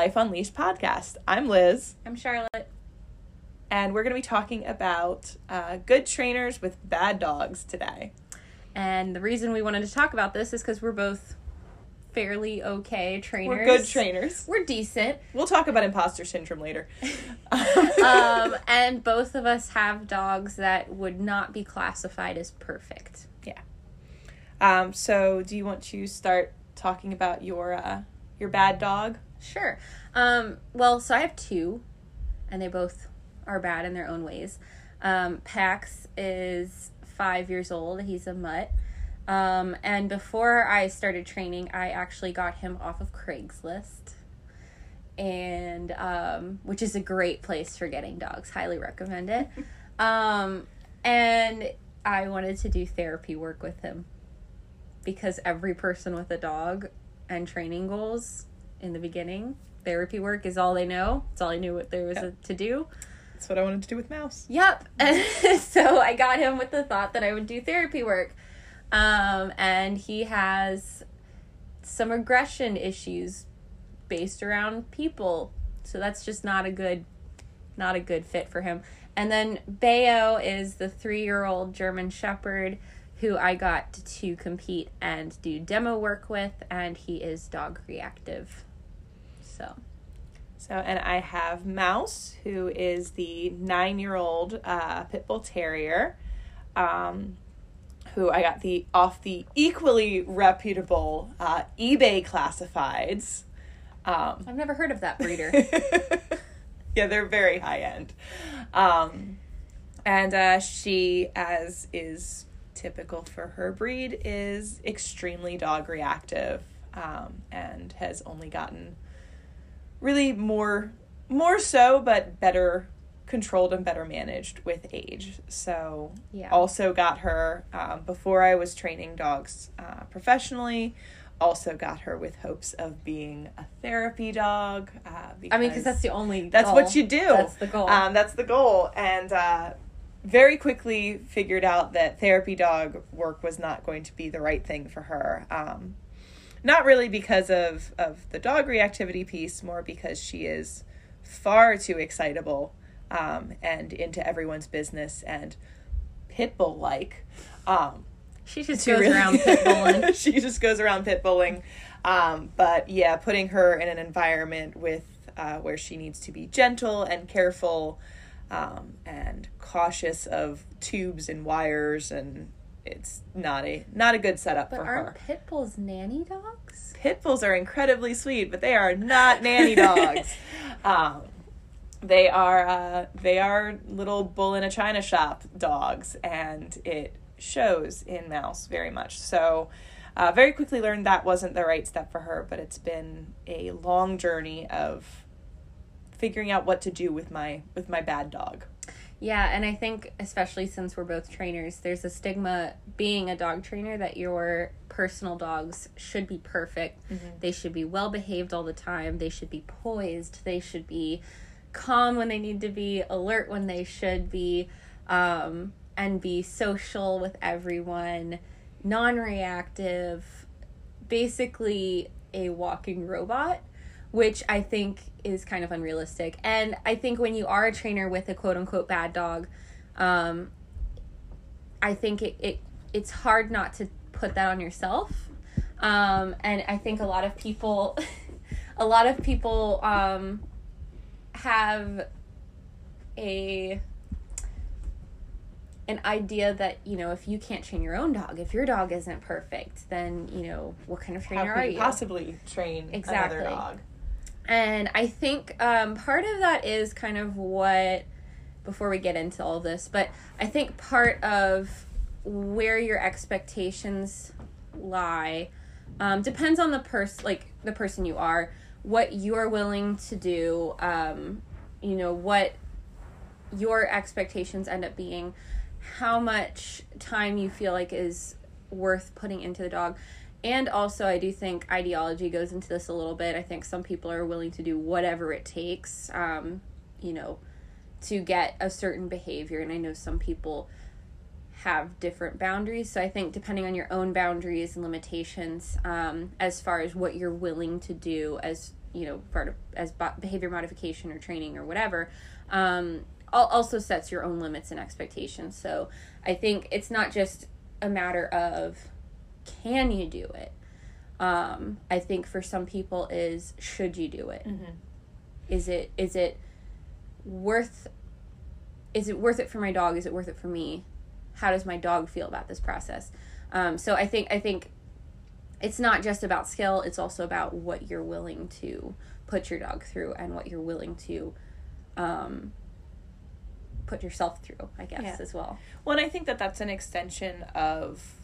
Life Unleashed podcast. I'm Liz. I'm Charlotte. And we're going to be talking about good trainers with bad dogs today. And the reason we wanted to talk about this is because we're both fairly okay trainers. We're good trainers. We're decent. We'll talk about imposter syndrome later. And both of us have dogs that would not be classified as perfect. Yeah. So do you want to start talking about your bad dog? Sure. So I have two, and they both are bad in their own ways. Pax is 5 years old. He's a mutt. And before I started training, I actually got him off of Craigslist, and which is a great place for getting dogs. Highly recommend it. And I wanted to do therapy work with him, because every person with a dog and training goals in the beginning, therapy work is all they know. It's all I knew what there was to do. That's what I wanted to do with Mouse. Yep. And so I got him with the thought that I would do therapy work. And he has some aggression issues based around people. So that's just not a good fit for him. And then Bayo is the 3-year-old German Shepherd who I got to compete and do demo work with, and he is dog reactive. So and I have Mouse, who is the 9-year-old Pit Bull Terrier, who I got off the equally reputable eBay classifieds. I've never heard of that breeder. Yeah, they're very high end. She, as is typical for her breed, is extremely dog reactive, and has only gotten really more so, but better controlled and better managed with age. So yeah. Also got her before I was training dogs professionally. Also got her with hopes of being a therapy dog. Because that's the only goal. What you do. That's the goal. That's the goal. And very quickly figured out that therapy dog work was not going to be the right thing for her. Not really because of the dog reactivity piece, more because she is far too excitable and into everyone's business and pit bull like. She just goes around pit bulling. But yeah, putting her in an environment with where she needs to be gentle and careful and cautious of tubes and wires, and it's not a good setup for her. But aren't pit bulls nanny dogs? Pit bulls are incredibly sweet, but they are not nanny dogs. They are little bull in a china shop dogs, and it shows in Mouse very much. So very quickly learned that wasn't the right step for her, but it's been a long journey of figuring out what to do with my bad dog. Yeah, and I think especially since we're both trainers, there's a stigma being a dog trainer that your personal dogs should be perfect. Mm-hmm. They should be well behaved all the time. They should be poised. They should be calm when they need to be, alert when they should be, and be social with everyone, non-reactive, basically a walking robot, which I think is kind of unrealistic. And I think when you are a trainer with a quote-unquote bad dog, I think it's hard not to put that on yourself. And I think a lot of people have an idea that, you know, if you can't train your own dog, if your dog isn't perfect, then, you know, what kind of trainer are you? How could you possibly train another dog? And I think part of that is kind of what, before we get into all this, but I think part of where your expectations lie depends on the person you are, what you're willing to do, you know, what your expectations end up being, how much time you feel like is worth putting into the dog. And also, I do think ideology goes into this a little bit. I think some people are willing to do whatever it takes, you know, to get a certain behavior. And I know some people have different boundaries. So I think depending on your own boundaries and limitations, as far as what you're willing to do as you know, part of as behavior modification or training or whatever, also sets your own limits and expectations. So I think it's not just a matter of can you do it. I think for some people is should you do it? Mm-hmm. Is it worth it for my dog? Is it worth it for me? How does my dog feel about this process? So I think it's not just about skill. It's also about what you're willing to put your dog through and what you're willing to put yourself through, I guess, as well. Well, and I think that that's an extension of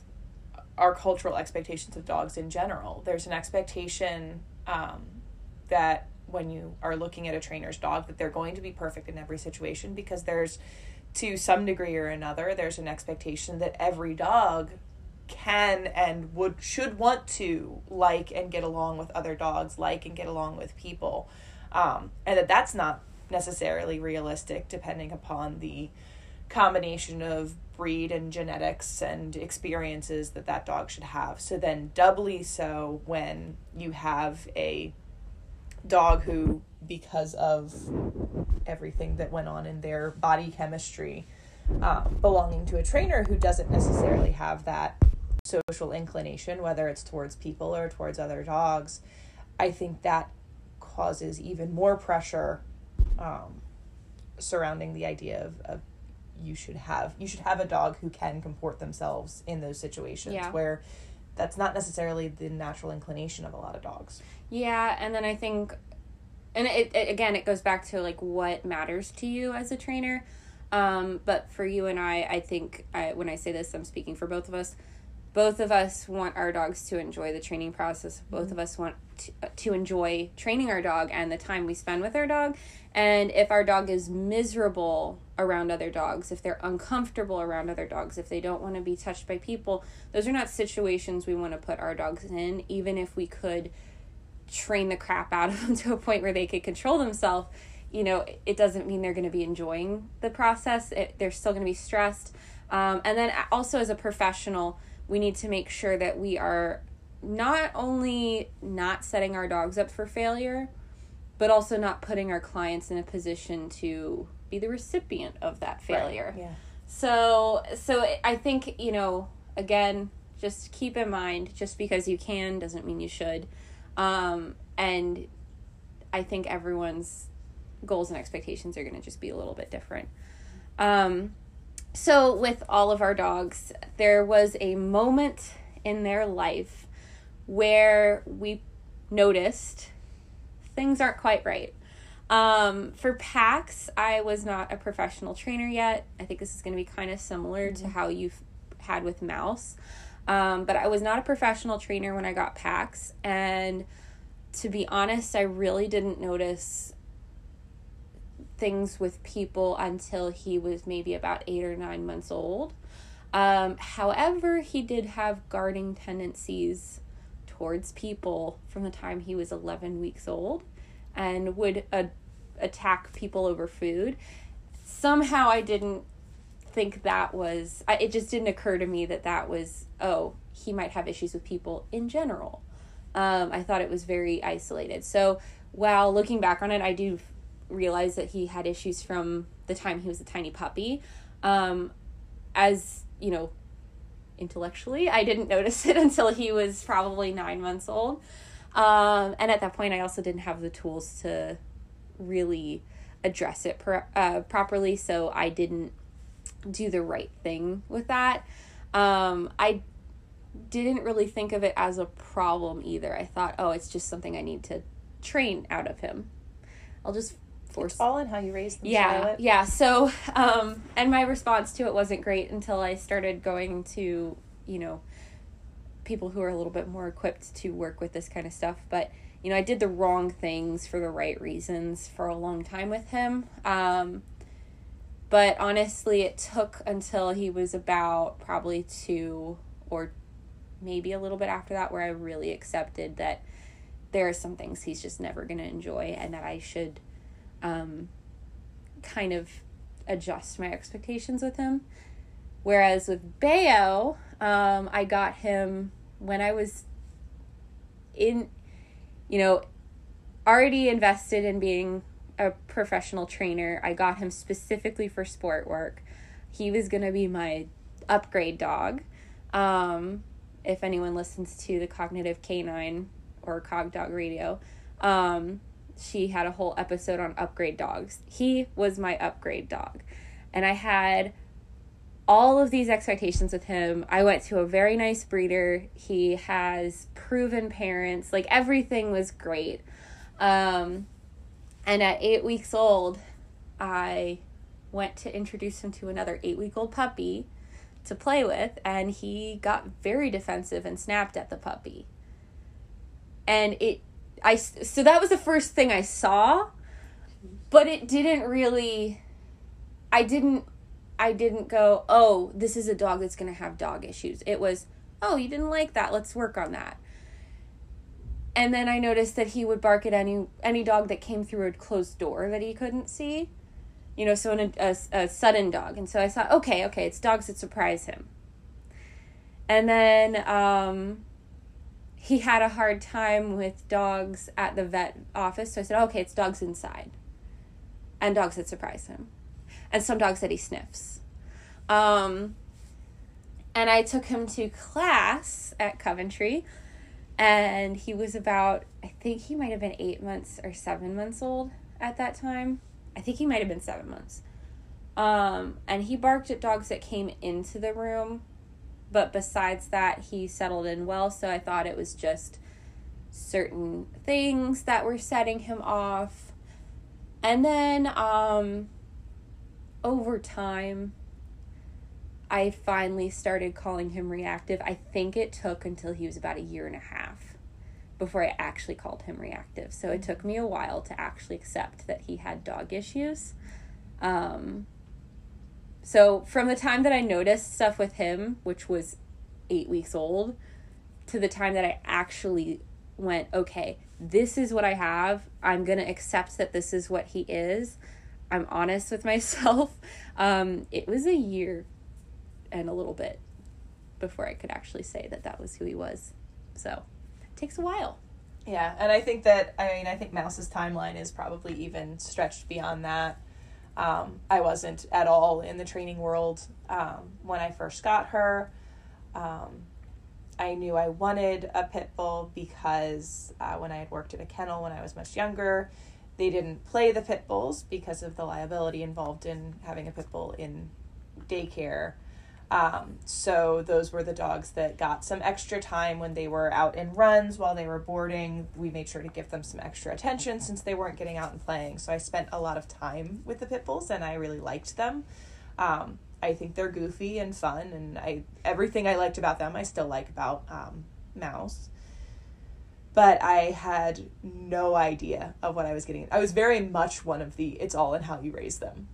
our cultural expectations of dogs in general. There's an expectation that when you are looking at a trainer's dog that they're going to be perfect in every situation, because there's, to some degree or another, there's an expectation that every dog can and should want to like and get along with other dogs, like and get along with people, and that's not necessarily realistic depending upon the combination of breed and genetics and experiences that dog should have. So then doubly so when you have a dog who, because of everything that went on in their body chemistry, belonging to a trainer who doesn't necessarily have that social inclination, whether it's towards people or towards other dogs, I think that causes even more pressure surrounding the idea of you should have a dog who can comport themselves in those situations, where that's not necessarily the natural inclination of a lot of dogs. Yeah, and then I think, and it again, it goes back to like what matters to you as a trainer. But for you and I think when I say this, I'm speaking for both of us. Both of us want our dogs to enjoy the training process. Both of us want to enjoy training our dog and the time we spend with our dog. And if our dog is miserable around other dogs, if they're uncomfortable around other dogs, if they don't want to be touched by people, those are not situations we want to put our dogs in, even if we could train the crap out of them to a point where they could control themselves. You know, it doesn't mean they're going to be enjoying the process. They're still going to be stressed. And then also as a professional, we need to make sure that we are not only not setting our dogs up for failure, but also not putting our clients in a position to be the recipient of that failure. Right. Yeah. So I think, you know, again, just keep in mind, just because you can doesn't mean you should. And I think everyone's goals and expectations are going to just be a little bit different. So with all of our dogs, there was a moment in their life where we noticed things aren't quite right. For Pax, I was not a professional trainer yet. I think this is going to be kind of similar to how you've had with Mouse. But I was not a professional trainer when I got Pax. And to be honest, I really didn't notice things with people until he was maybe about 8 or 9 months old. However, he did have guarding tendencies towards people from the time he was 11 weeks old, and would attack people over food. Somehow I didn't think that was, it just didn't occur to me that was, he might have issues with people in general. I thought it was very isolated. So while looking back on it, I do realize that he had issues from the time he was a tiny puppy. As, you know, intellectually, I didn't notice it until he was probably 9 months old. And at that point, I also didn't have the tools to really address it properly, so I didn't do the right thing with that. I didn't really think of it as a problem either. I thought, it's just something I need to train out of him. I'll just force. It's all in how you raise them. Yeah. So, and my response to it wasn't great until I started going to, you know, people who are a little bit more equipped to work with this kind of stuff. But, you know, I did the wrong things for the right reasons for a long time with him. But honestly, it took until he was about probably 2 or maybe a little bit after that where I really accepted that there are some things he's just never going to enjoy, and that I should kind of adjust my expectations with him. Whereas with Bayo, I got him when I was in, you know, already invested in being a professional trainer. I got him specifically for sport work. He was going to be my upgrade dog. If anyone listens to the Cognitive Canine or Cog Dog Radio, she had a whole episode on upgrade dogs. He was my upgrade dog. And I had all of these expectations with him. I went to a very nice breeder. He has proven parents. Like, everything was great. And at 8 weeks old, I went to introduce him to another 8-week-old puppy to play with, and he got very defensive and snapped at the puppy. And so that was the first thing I saw, but it didn't really, I didn't go, oh, this is a dog that's going to have dog issues. It was, oh, you didn't like that. Let's work on that. And then I noticed that he would bark at any dog that came through a closed door that he couldn't see, you know, so in a sudden dog. And so I thought, okay, it's dogs that surprise him. And then he had a hard time with dogs at the vet office. So I said, okay, it's dogs inside and dogs that surprise him. And some dogs that he sniffs. And I took him to class at Coventry. And he was about, I think he might have been 8 months or 7 months old at that time. I think he might have been 7 months. And he barked at dogs that came into the room. But besides that, he settled in well. So I thought it was just certain things that were setting him off. And then over time, I finally started calling him reactive. I think it took until he was about 1.5 years before I actually called him reactive. So it took me a while to actually accept that he had dog issues. So from the time that I noticed stuff with him, which was 8 weeks old, to the time that I actually went, okay, this is what I have. I'm going to accept that this is what he is. I'm honest with myself. It was 1 year and a little bit before I could actually say that that was who he was. So it takes a while. Yeah. And I think that, I think Mouse's timeline is probably even stretched beyond that. I wasn't at all in the training world when I first got her. I knew I wanted a pit bull because when I had worked at a kennel when I was much younger, they didn't play the pit bulls because of the liability involved in having a pit bull in daycare. So those were the dogs that got some extra time when they were out in runs while they were boarding. We made sure to give them some extra attention since they weren't getting out and playing. So I spent a lot of time with the pit bulls and I really liked them. I think they're goofy and fun, and everything I liked about them I still like about Mouse. But I had no idea of what I was getting. I was very much one of the it's all in how you raise them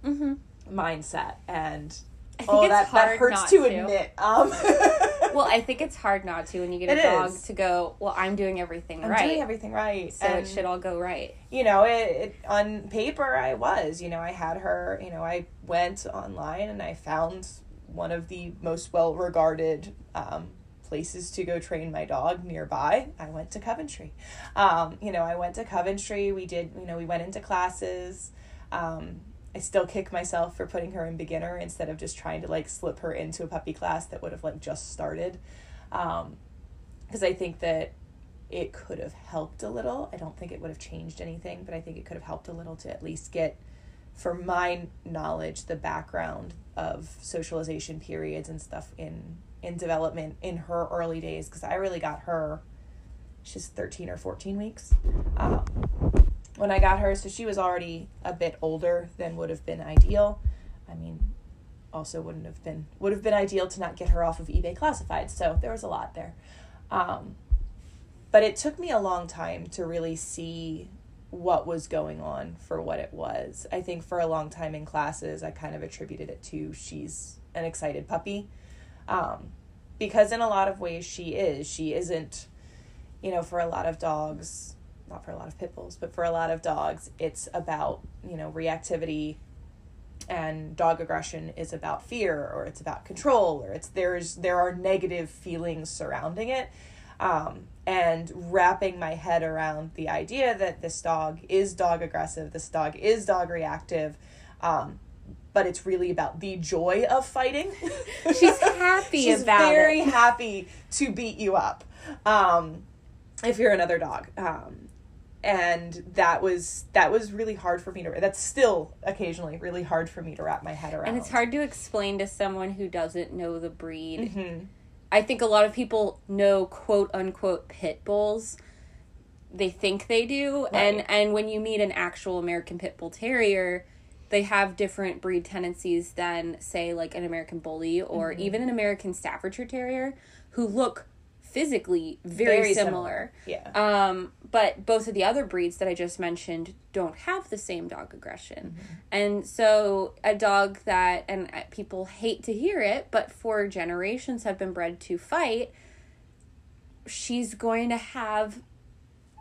mindset. And I think that hurts to admit. Well, I think it's hard not to when you get a dog to go, well, I'm doing everything right. So it should all go right. You know, it on paper I was. You know, I had her. You know, I went online and I found one of the most well-regarded places to go train my dog nearby. I went to Coventry. I went to Coventry. We went into classes. I still kick myself for putting her in beginner instead of just trying to slip her into a puppy class that would have just started. Because I think that it could have helped a little. I don't think it would have changed anything, but I think it could have helped a little to at least get, for my knowledge, the background of socialization periods and stuff in development in her early days, because I really got her, she's 13 or 14 weeks when I got her, so she was already a bit older than would have been ideal. I mean, also would have been ideal to not get her off of eBay classified, so there was a lot there. But it took me a long time to really see what was going on for what it was. I think for a long time in classes, I kind of attributed it to she's an excited puppy. Because in a lot of ways she isn't, for a lot of dogs, not for a lot of pit bulls, but for a lot of dogs, it's about, reactivity, and dog aggression is about fear, or it's about control, or there are negative feelings surrounding it. And wrapping my head around the idea that this dog is dog aggressive, this dog is dog reactive, but it's really about the joy of fighting. She's happy She's about it. She's very happy to beat you up, if you're another dog. And that was really hard for me to, that's still occasionally really hard for me to wrap my head around. And it's hard to explain to someone who doesn't know the breed. Mm-hmm. I think a lot of people know quote-unquote pit bulls. They think they do. Right. And when you meet an actual American Pit Bull Terrier, they have different breed tendencies than, say, like an American Bully or mm-hmm. even an American Staffordshire Terrier, who look physically very similar. Yeah. But both of the other breeds that I just mentioned don't have the same dog aggression. Mm-hmm. And so a dog that, and people hate to hear it, but for generations have been bred to fight, she's going to have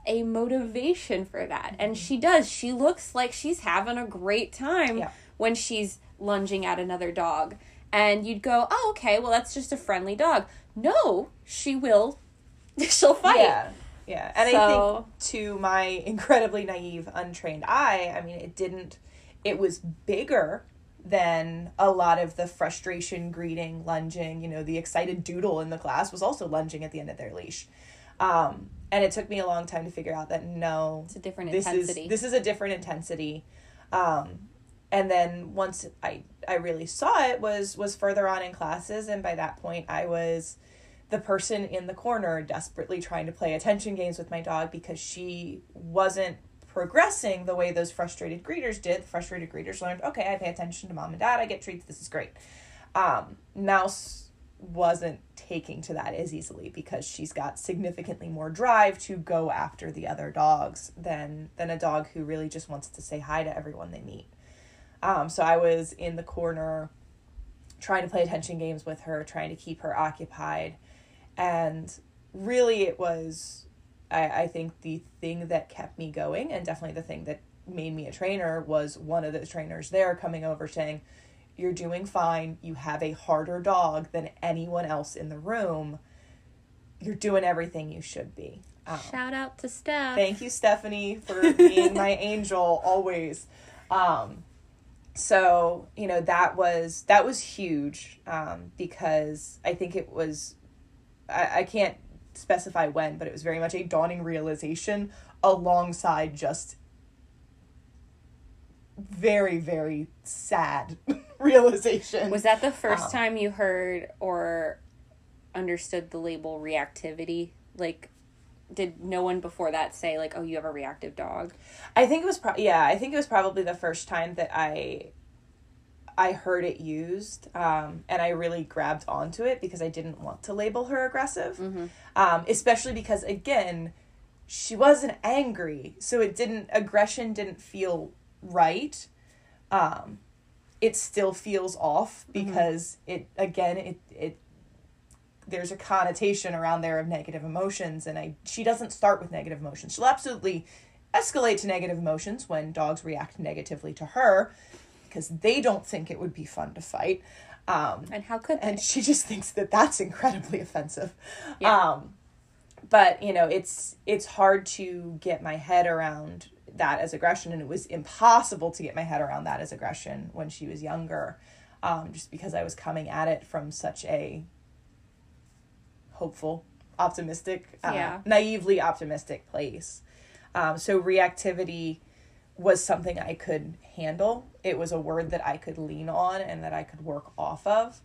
a motivation for that. Mm-hmm. And she does. She looks like she's having a great time yeah. when she's lunging at another dog. And you'd go, oh, okay, well, that's just a friendly dog. No, she will. She'll fight. Yeah. And so, I think to my incredibly naive, untrained eye, I mean, it was bigger than a lot of the frustration, greeting, lunging. You know, the excited doodle in the class was also lunging at the end of their leash. And it took me a long time to figure out that, no, it's a different intensity. This is a different intensity. And then once I really saw it was further on in classes, and by that point I was the person in the corner desperately trying to play attention games with my dog because she wasn't progressing the way those frustrated greeters did. The frustrated greeters learned, okay, I pay attention to mom and dad, I get treats, this is great. Mouse wasn't taking to that as easily because she's got significantly more drive to go after the other dogs than a dog who really just wants to say hi to everyone they meet. So I was in the corner trying to play attention games with her, trying to keep her occupied. And really it was, I think, the thing that kept me going, and definitely the thing that made me a trainer, was one of the trainers there coming over saying, you're doing fine. You have a harder dog than anyone else in the room. You're doing everything you should be. Shout out to Steph. Thank you, Stephanie, for being my angel always. So, you know, that was huge, because I think it was, I can't specify when, but it was very much a dawning realization alongside just very, very sad realization. Was that the first time you heard or understood the label reactivity? Like, did no one before that say, like, oh, you have a reactive dog? I think it was probably the first time that I heard it used, and I really grabbed onto it because I didn't want to label her aggressive, mm-hmm. Especially because, again, she wasn't angry, so aggression didn't feel right. It still feels off because mm-hmm. it there's a connotation around there of negative emotions, and she doesn't start with negative emotions. She'll absolutely escalate to negative emotions when dogs react negatively to her because they don't think it would be fun to fight. And how could they? And she just thinks that that's incredibly offensive. Yeah. But, you know, it's hard to get my head around that as aggression, and it was impossible to get my head around that as aggression when she was younger, just because I was coming at it from such a hopeful, optimistic, naively optimistic place. So reactivity was something I could handle. It was a word that I could lean on and that I could work off of.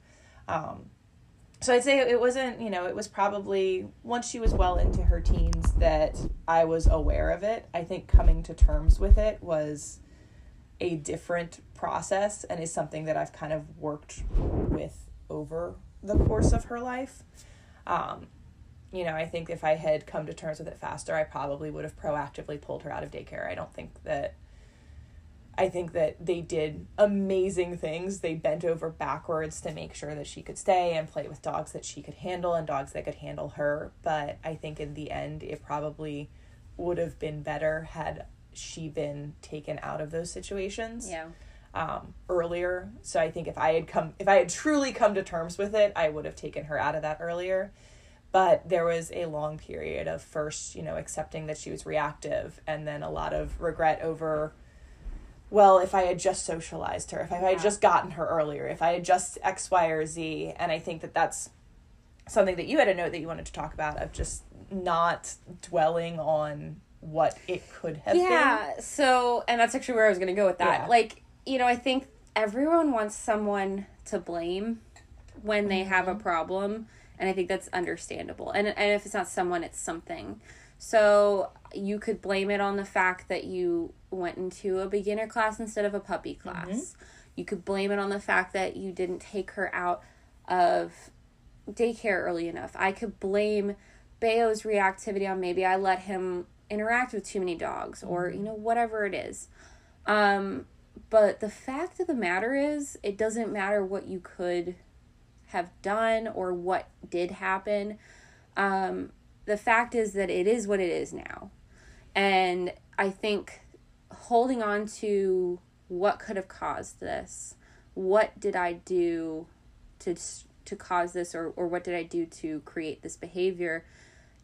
So I'd say it wasn't, you know, it was probably once she was well into her teens that I was aware of it. I think coming to terms with it was a different process and is something that I've kind of worked with over the course of her life. You know, I think if I had come to terms with it faster, I probably would have proactively pulled her out of daycare. I think that they did amazing things. They bent over backwards to make sure that she could stay and play with dogs that she could handle and dogs that could handle her. But I think in the end, it probably would have been better had she been taken out of those situations. Yeah. Earlier. So I think if I had truly come to terms with it, I would have taken her out of that earlier. But there was a long period of first, accepting that she was reactive, and then a lot of regret over, well, if I had just socialized her, if I had just gotten her earlier, if I had just X, Y, or Z. And I think that that's something that you had a note that you wanted to talk about, of just not dwelling on what it could have been. Yeah, so, and that's actually where I was going to go with that. Yeah. I think everyone wants someone to blame when they have a problem. And I think that's understandable. And if it's not someone, it's something. So you could blame it on the fact that you went into a beginner class instead of a puppy class. Mm-hmm. You could blame it on the fact that you didn't take her out of daycare early enough. I could blame Bayo's reactivity on maybe I let him interact with too many dogs, or, whatever it is. But the fact of the matter is, it doesn't matter what you could have done or what did happen. The fact is that it is what it is now. And I think holding on to what could have caused this, what did I do to cause this, or what did I do to create this behavior,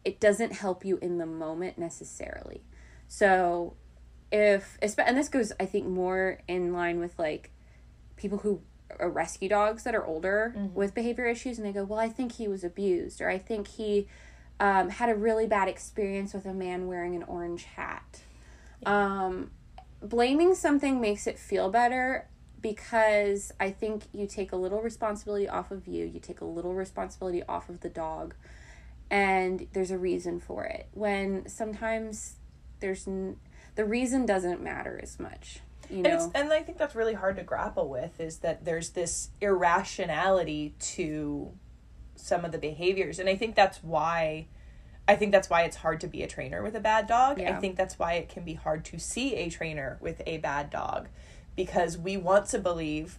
it doesn't help you in the moment necessarily. So and this goes, I think, more in line with people who rescue dogs that are older with behavior issues, and they go, well, I think he was abused, or I think he had a really bad experience with a man wearing an orange hat. Yeah. Blaming something makes it feel better, because I think you take a little responsibility off of you. You take a little responsibility off of the dog, and there's a reason for it. When sometimes there's the reason doesn't matter as much. And I think that's really hard to grapple with, is that there's this irrationality to some of the behaviors. And I think that's why it's hard to be a trainer with a bad dog. Yeah. I think that's why it can be hard to see a trainer with a bad dog, because we want to believe,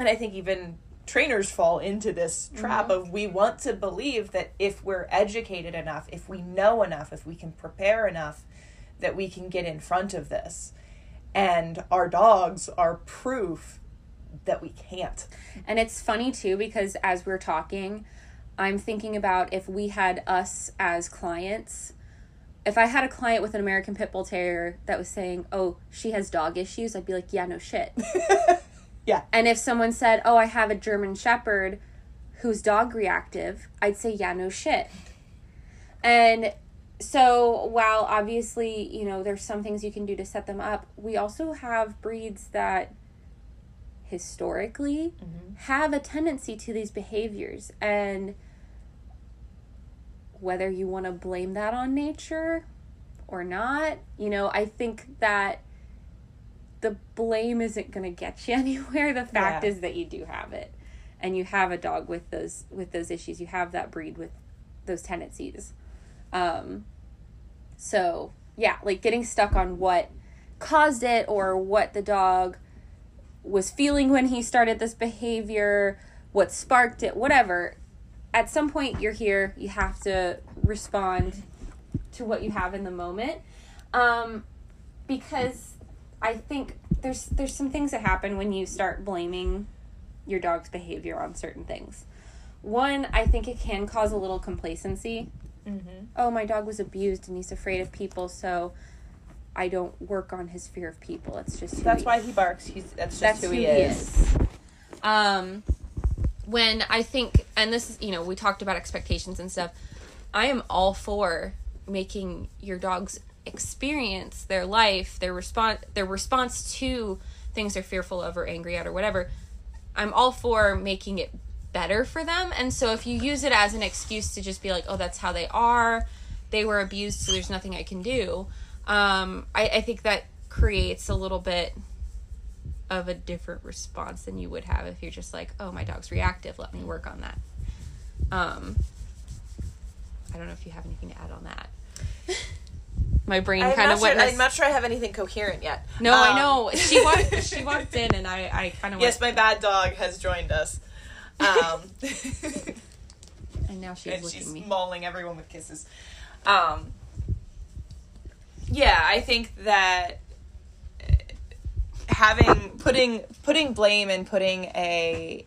and I think even trainers fall into this trap of, we want to believe that if we're educated enough, if we know enough, if we can prepare enough, that we can get in front of this. And our dogs are proof that we can't. And it's funny, too, because as we're talking, I'm thinking about if we had us as clients. If I had a client with an American Pit Bull Terrier that was saying, oh, she has dog issues, I'd be like, yeah, no shit. Yeah. And if someone said, oh, I have a German Shepherd who's dog reactive, I'd say, yeah, no shit. And so while obviously, there's some things you can do to set them up, we also have breeds that historically have a tendency to these behaviors. And whether you want to blame that on nature or not, I think that the blame isn't going to get you anywhere. The fact is that you do have it, and you have a dog with those issues. You have that breed with those tendencies. So yeah, getting stuck on what caused it, or what the dog was feeling when he started this behavior, what sparked it, whatever. At some point you're here, you have to respond to what you have in the moment. Because I think there's some things that happen when you start blaming your dog's behavior on certain things. One, I think it can cause a little complacency. Mm-hmm. Oh, my dog was abused and he's afraid of people, so I don't work on his fear of people. It's just that's why he barks. That's just who he is. When I think, and this is, we talked about expectations and stuff. I am all for making your dogs experience their life, their response to things they're fearful of or angry at or whatever. I'm all for making it better for them. And so if you use it as an excuse to just be like, oh, that's how they are, they were abused, so there's nothing I can do, I think that creates a little bit of a different response than you would have if you're just like, oh, my dog's reactive, let me work on that. I don't know if you have anything to add on that. My brain kind of went. I'm not sure I have anything coherent yet. No, I know. She walked in and I kind of went. Yes, my bad dog has joined us. And now she's mauling everyone with kisses. I think that having putting blame and putting a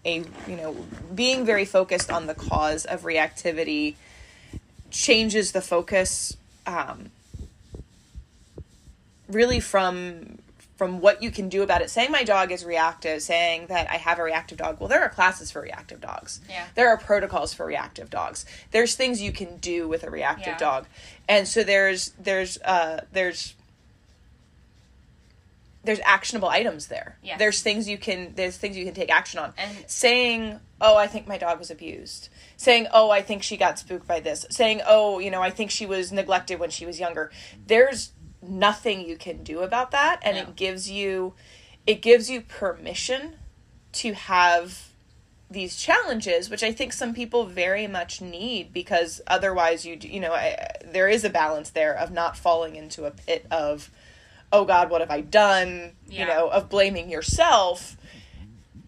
being very focused on the cause of reactivity changes the focus really from what you can do about it. Saying my dog is reactive, saying that I have a reactive dog. Well, there are classes for reactive dogs. Yeah. There are protocols for reactive dogs. There's things you can do with a reactive dog. And so there's actionable items there. Yeah. There's things you can take action on. And saying, oh, I think my dog was abused. Saying, oh, I think she got spooked by this. Saying, oh, I think she was neglected when she was younger. There's nothing you can do about that, and no. it gives you permission to have these challenges, which I think some people very much need, because otherwise there is a balance there of not falling into a pit of, oh God, what have I done? Yeah. Of blaming yourself.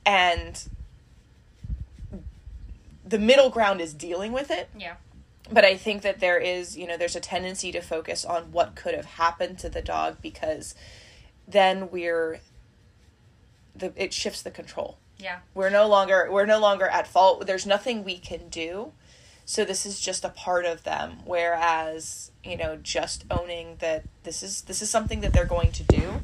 And the middle ground is dealing with it. Yeah. But I think that there is, there's a tendency to focus on what could have happened to the dog, because then it shifts the control. Yeah. We're no longer at fault. There's nothing we can do. So this is just a part of them. Whereas, just owning that this is something that they're going to do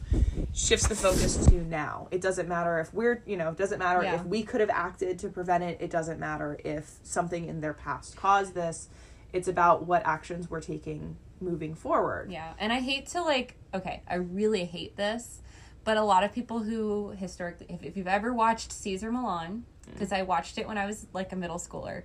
shifts the focus to now. It doesn't matter if if we could have acted to prevent it. It doesn't matter if something in their past caused this. It's about what actions we're taking moving forward. Yeah. And I hate to I really hate this, but a lot of people who historically, if you've ever watched Cesar Millan, because I watched it when I was a middle schooler,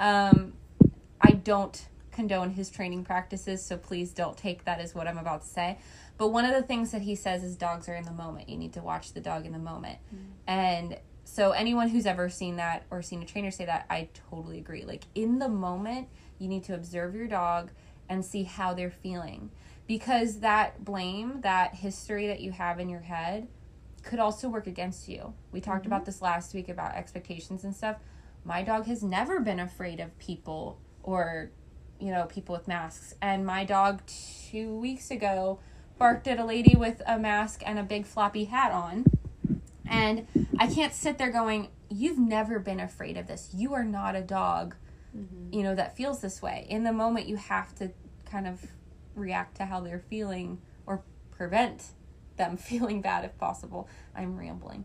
I don't condone his training practices, so please don't take that as what I'm about to say. But one of the things that he says is dogs are in the moment. You need to watch the dog in the moment. Mm-hmm. And so anyone who's ever seen that or seen a trainer say that, I totally agree. In the moment, you need to observe your dog and see how they're feeling. Because that blame, that history that you have in your head could also work against you. We talked about this last week about expectations and stuff. My dog has never been afraid of people or, people with masks. And my dog 2 weeks ago barked at a lady with a mask and a big floppy hat on. And I can't sit there going, you've never been afraid of this. You are not a dog, that feels this way. In the moment, you have to kind of react to how they're feeling or prevent them feeling bad if possible. I'm rambling.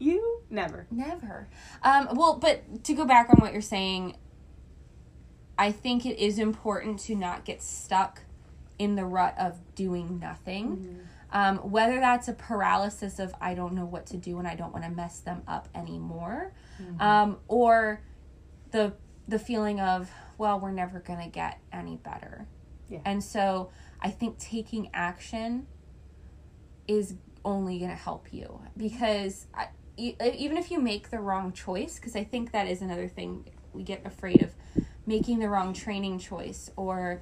You? Never. But to go back on what you're saying, I think it is important to not get stuck in the rut of doing nothing. Mm-hmm. Whether that's a paralysis of, I don't know what to do and I don't want to mess them up anymore. Mm-hmm. Or the feeling of, well, we're never going to get any better. Yeah. And so I think taking action is only going to help you, because even if you make the wrong choice, because I think that is another thing, we get afraid of making the wrong training choice or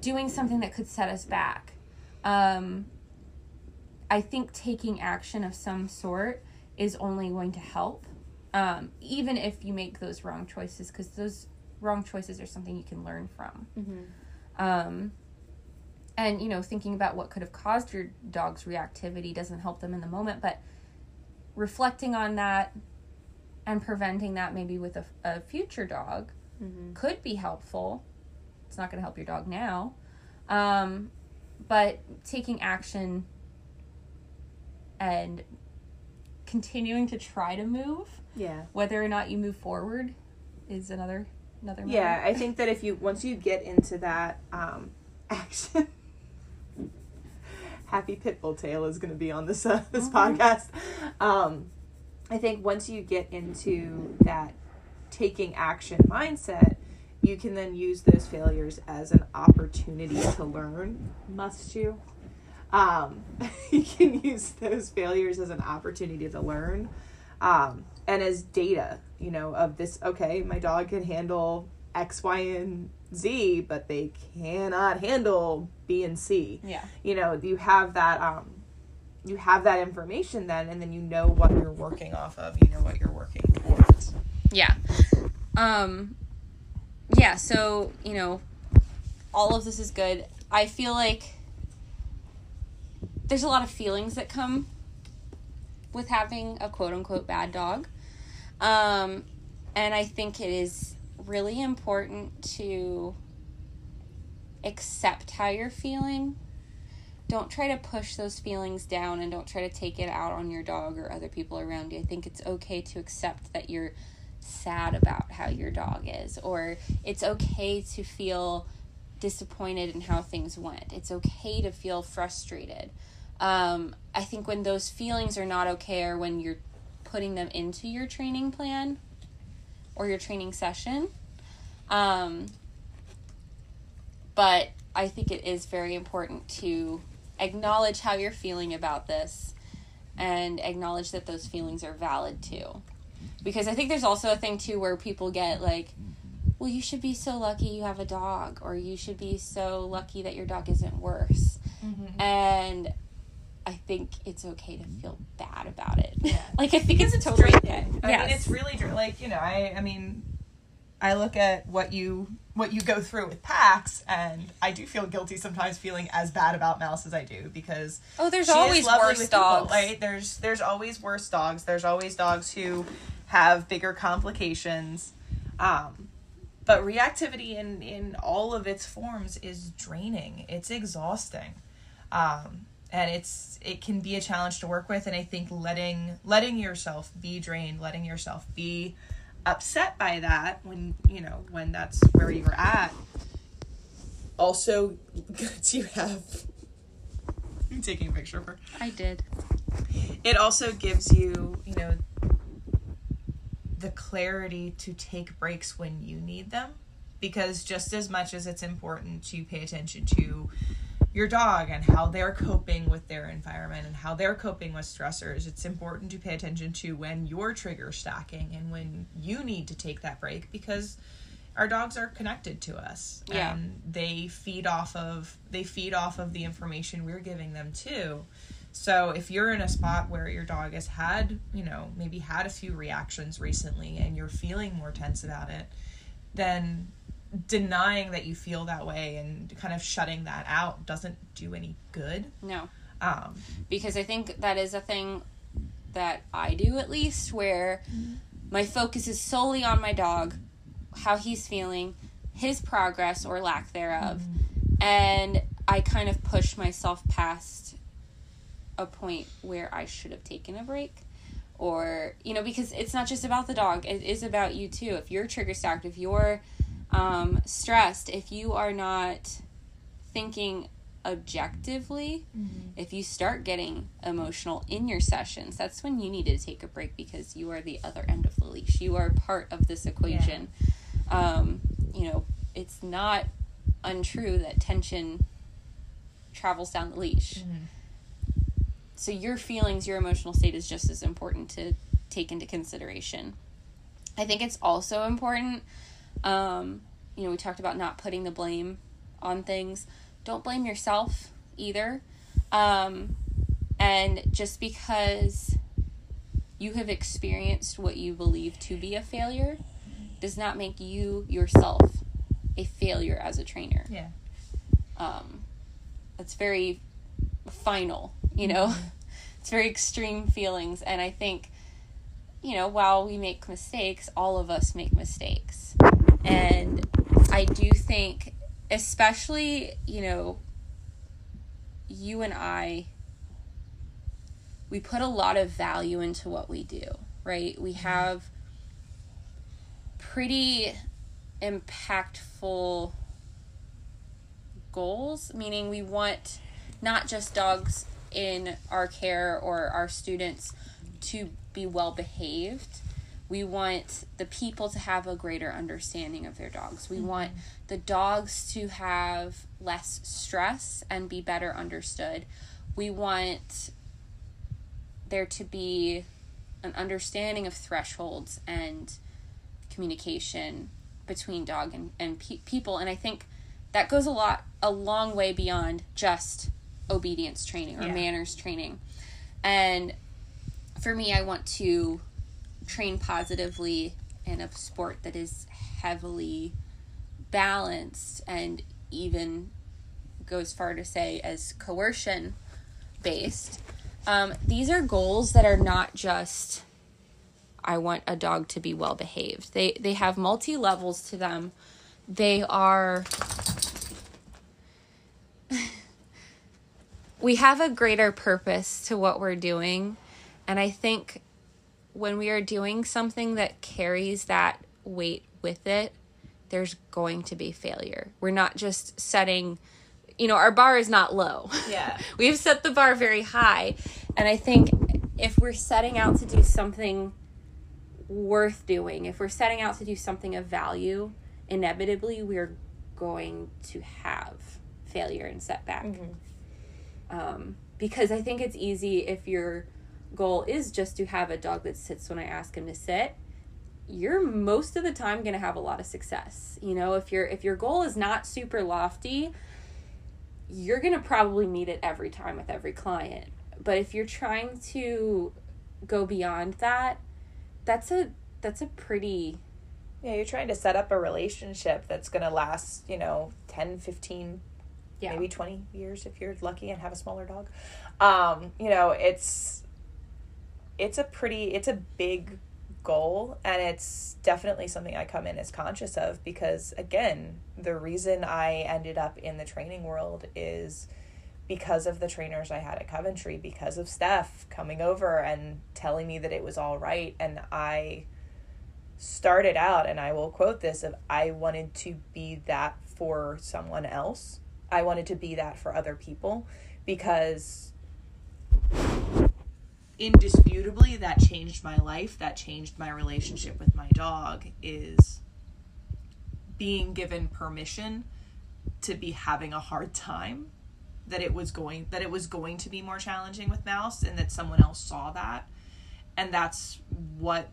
doing something that could set us back. I think taking action of some sort is only going to help, even if you make those wrong choices, because those wrong choices are something you can learn from. Mm-hmm. And, thinking about what could have caused your dog's reactivity doesn't help them in the moment, but reflecting on that and preventing that maybe with a future dog could be helpful. It's not going to help your dog now. But taking action and continuing to try to move, whether or not you move forward, is another matter. Yeah, I think that once you get into that action... Happy Pit Bull Tale is going to be on this podcast. I think once you get into that taking action mindset, you can then use those failures as an opportunity to learn. Must you? You can use those failures as an opportunity to learn. And as data, of this, okay, my dog can handle X, Y, and Z, but they cannot handle B and C. Yeah. You have that information then, and then you know what you're working off of, what you're working towards. Yeah. Yeah, so, all of this is good. I feel like there's a lot of feelings that come with having a quote-unquote bad dog. And I think it is really important to accept how you're feeling. Don't try to push those feelings down, and don't try to take it out on your dog or other people around you. I think it's okay to accept that you're sad about how your dog is, or it's okay to feel disappointed in how things went. It's okay to feel frustrated. I think when those feelings are not okay, or when you're putting them into your training plan or your training session. But I think it is very important to acknowledge how you're feeling about this, and acknowledge that those feelings are valid too. Because I think there's also a thing too where people get like, well, you should be so lucky you have a dog, or you should be so lucky that your dog isn't worse. Mm-hmm. And I think it's okay to feel bad about it. Yeah. Like, I think it's totally okay. I mean, it's really, like, you know, I mean, I look at what you go through with Pax, and I do feel guilty sometimes feeling as bad about Mouse as I do, because there's always worse dogs. Right? There's always worse dogs. There's always dogs who have bigger complications. But reactivity in all of its forms is draining. It's exhausting. And it can be a challenge to work with. And I think letting yourself be drained, letting yourself be upset by that when that's where you're at, also lets you have... I'm taking a picture of her. I did. It also gives you, the clarity to take breaks when you need them. Because just as much as it's important to pay attention to your dog and how they're coping with their environment and how they're coping with stressors, it's important to pay attention to when you're trigger stacking and when you need to take that break, because our dogs are connected to us. Yeah. And they feed off of the information we're giving them too. So if you're in a spot where your dog has had, maybe had a few reactions recently and you're feeling more tense about it, then denying that you feel that way and kind of shutting that out doesn't do any good. No. Because I think that is a thing that I do, at least, where my focus is solely on my dog, how he's feeling, his progress or lack thereof. Mm-hmm. And I kind of push myself past a point where I should have taken a break. Or, because it's not just about the dog. It is about you too. If you're trigger stacked, if you're stressed, if you are not thinking objectively, mm-hmm. if you start getting emotional in your sessions, that's when you need to take a break, because you are the other end of the leash. You are part of this equation. Yeah. It's not untrue that tension travels down the leash. Mm-hmm. So your feelings, your emotional state is just as important to take into consideration. I think it's also important, we talked about not putting the blame on things. Don't blame yourself either. And just because you have experienced what you believe to be a failure does not make you yourself a failure as a trainer. Yeah. That's very final, It's very extreme feelings. And I think, while we make mistakes, all of us make mistakes. And I do think, especially, you and I, we put a lot of value into what we do, right? We have pretty impactful goals, meaning we want not just dogs in our care or our students to be well behaved. We want the people to have a greater understanding of their dogs. We mm-hmm. want the dogs to have less stress and be better understood. We want there to be an understanding of thresholds and communication between dog and people. And I think that goes a long way beyond just obedience training or manners training. And for me, I want to train positively in a sport that is heavily balanced and even goes far to say as coercion based. These are goals that are not just I want a dog to be well behaved. They have multi levels to them. They are, we have a greater purpose to what we're doing. And I think when we are doing something that carries that weight with it, there's going to be failure. We're not just setting, you know, our bar is not low. Yeah. We've set the bar very high. And I think if we're setting out to do something worth doing, if we're setting out to do something of value, inevitably we're going to have failure and setback. Mm-hmm. Because I think it's easy if your goal is just to have a dog that sits when I ask him to sit, you're most of the time going to have a lot of success. You know, if your goal is not super lofty, you're going to probably meet it every time with every client. But if you're trying to go beyond that, that's a pretty... Yeah, you're trying to set up a relationship that's going to last, you know, 10, 15, yeah, maybe 20 years if you're lucky and have a smaller dog. You know, it's a big goal, and it's definitely something I come in as conscious of, because again, the reason I ended up in the training world is because of the trainers I had at Coventry, because of Steph coming over and telling me that it was all right. And I started out, and I will quote this, of I wanted to be that for someone else. I wanted to be that for other people, because indisputably that changed my life, that changed my relationship with my dog, is being given permission to be having a hard time, that it was going to be more challenging with Mouse, and that someone else saw that. And that's what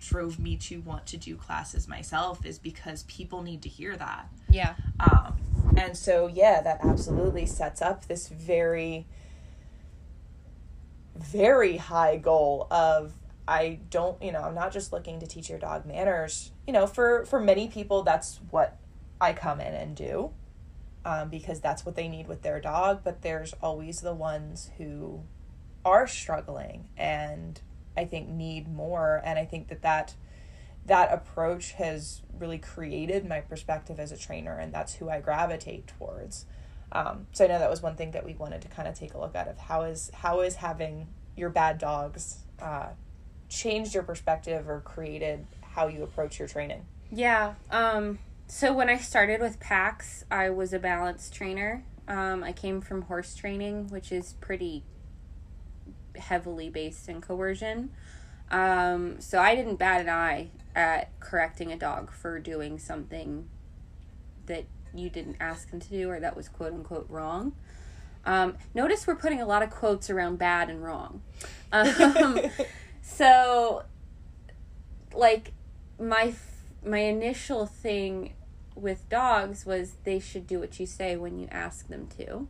drove me to want to do classes myself, is because people need to hear that. Yeah. And so, yeah, that absolutely sets up this very, very high goal of, I don't, you know, I'm not just looking to teach your dog manners. You know, for many people, that's what I come in and do. Because that's what they need with their dog, but there's always the ones who are struggling and I think need more. And I think that approach has really created my perspective as a trainer, and that's who I gravitate towards. So I know that was one thing that we wanted to kind of take a look at, of how is having your bad dogs changed your perspective or created how you approach your training. Yeah. So when I started with Pax, I was a balance trainer. I came from horse training, which is pretty heavily based in coercion. So I didn't bat an eye at correcting a dog for doing something that you didn't ask them to do, or that was quote unquote wrong. Notice we're putting a lot of quotes around bad and wrong. So like my initial thing with dogs was they should do what you say when you ask them to.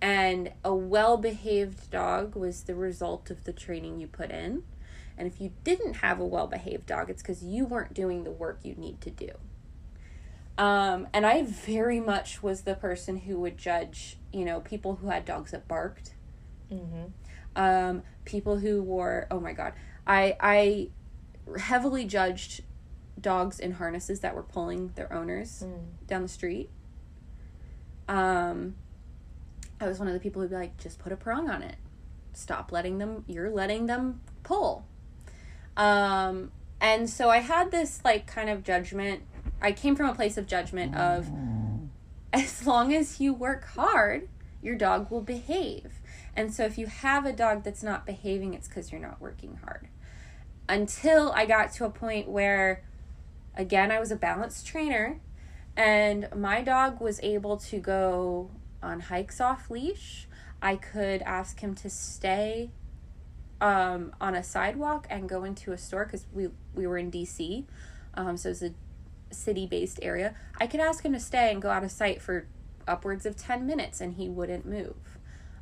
And a well-behaved dog was the result of the training you put in. And if you didn't have a well-behaved dog, it's because you weren't doing the work you need to do. And I very much was the person who would judge, you know, people who had dogs that barked. Mm-hmm. People who wore, oh my God, I heavily judged dogs in harnesses that were pulling their owners down the street. I was one of the people who'd be like, just put a prong on it. Stop letting them, you're letting them pull. And so I had this like kind of judgment. I came from a place of judgment of, as long as you work hard, your dog will behave. And so if you have a dog that's not behaving, it's because you're not working hard. Until I got to a point where, again, I was a balance trainer, and my dog was able to go on hikes off leash. I could ask him to stay on a sidewalk and go into a store, because we were in DC, so it was a city-based area. I could ask him to stay and go out of sight for upwards of 10 minutes, and he wouldn't move.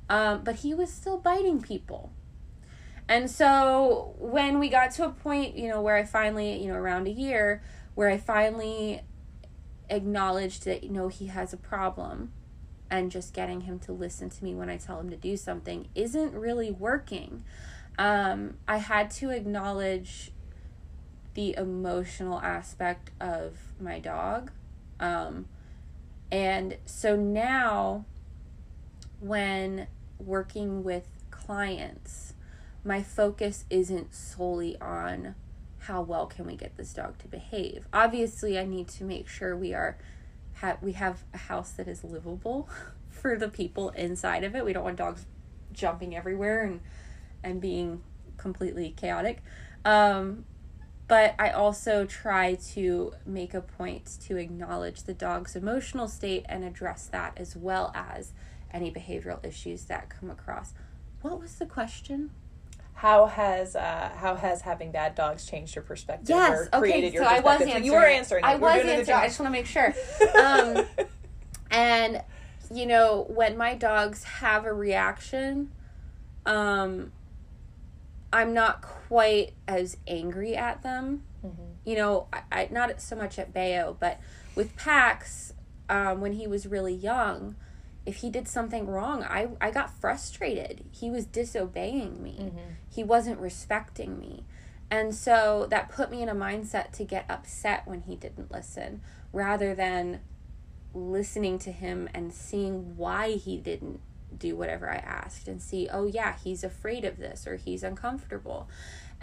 But he was still biting people. And so when we got to a point, you know, where I finally, you know, around a year, where I finally acknowledged that, you know, he has a problem, and just getting him to listen to me when I tell him to do something isn't really working. I had to acknowledge the emotional aspect of my dog. And so now when working with clients, my focus isn't solely on how well can we get this dog to behave. Obviously, I need to make sure we have a house that is livable for the people inside of it. We don't want dogs jumping everywhere and being completely chaotic. But I also try to make a point to acknowledge the dog's emotional state and address that, as well as any behavioral issues that come across. What was the question? How has having bad dogs changed your perspective? Yes, or created your perspective? I was answering. You were answering. I was answering. I just want to make sure. And you know, when my dogs have a reaction, I'm not quite as angry at them. Mm-hmm. You know, I not so much at Bayo, but with Pax, when he was really young, if he did something wrong, I got frustrated. He was disobeying me. Mm-hmm. He wasn't respecting me. And so that put me in a mindset to get upset when he didn't listen, rather than listening to him and seeing why he didn't do whatever I asked, and see, oh yeah, he's afraid of this, or he's uncomfortable.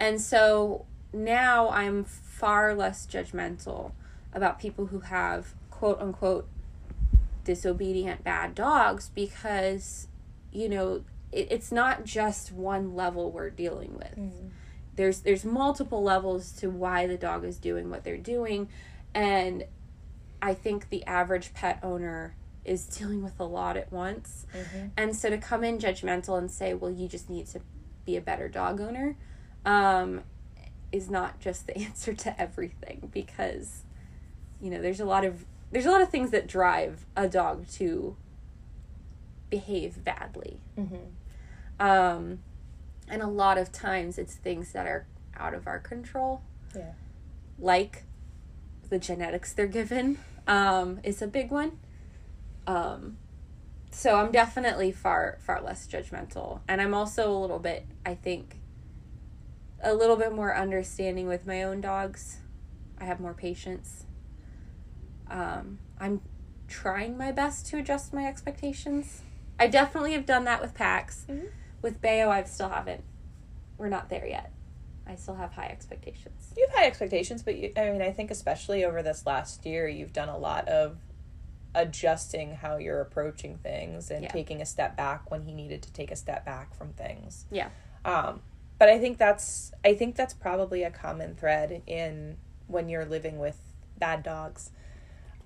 And so now I'm far less judgmental about people who have quote unquote disobedient bad dogs, because you know it's not just one level we're dealing with. Mm-hmm. There's multiple levels to why the dog is doing what they're doing, and I think the average pet owner is dealing with a lot at once. Mm-hmm. And so to come in judgmental and say, well, you just need to be a better dog owner, is not just the answer to everything, because you know there's a lot of things that drive a dog to behave badly. Mm-hmm. And a lot of times it's things that are out of our control. Yeah. Like the genetics they're given is a big one. So I'm definitely far less judgmental. And I'm also a little bit more understanding with my own dogs. I have more patience. I'm trying my best to adjust my expectations. I definitely have done that with Pax. Mm-hmm. With Bayo, I still haven't. We're not there yet. I still have high expectations. You have high expectations, but I think especially over this last year, you've done a lot of adjusting how you're approaching things and taking a step back when he needed to take a step back from things. Yeah. But I think that's probably a common thread in when you're living with bad dogs.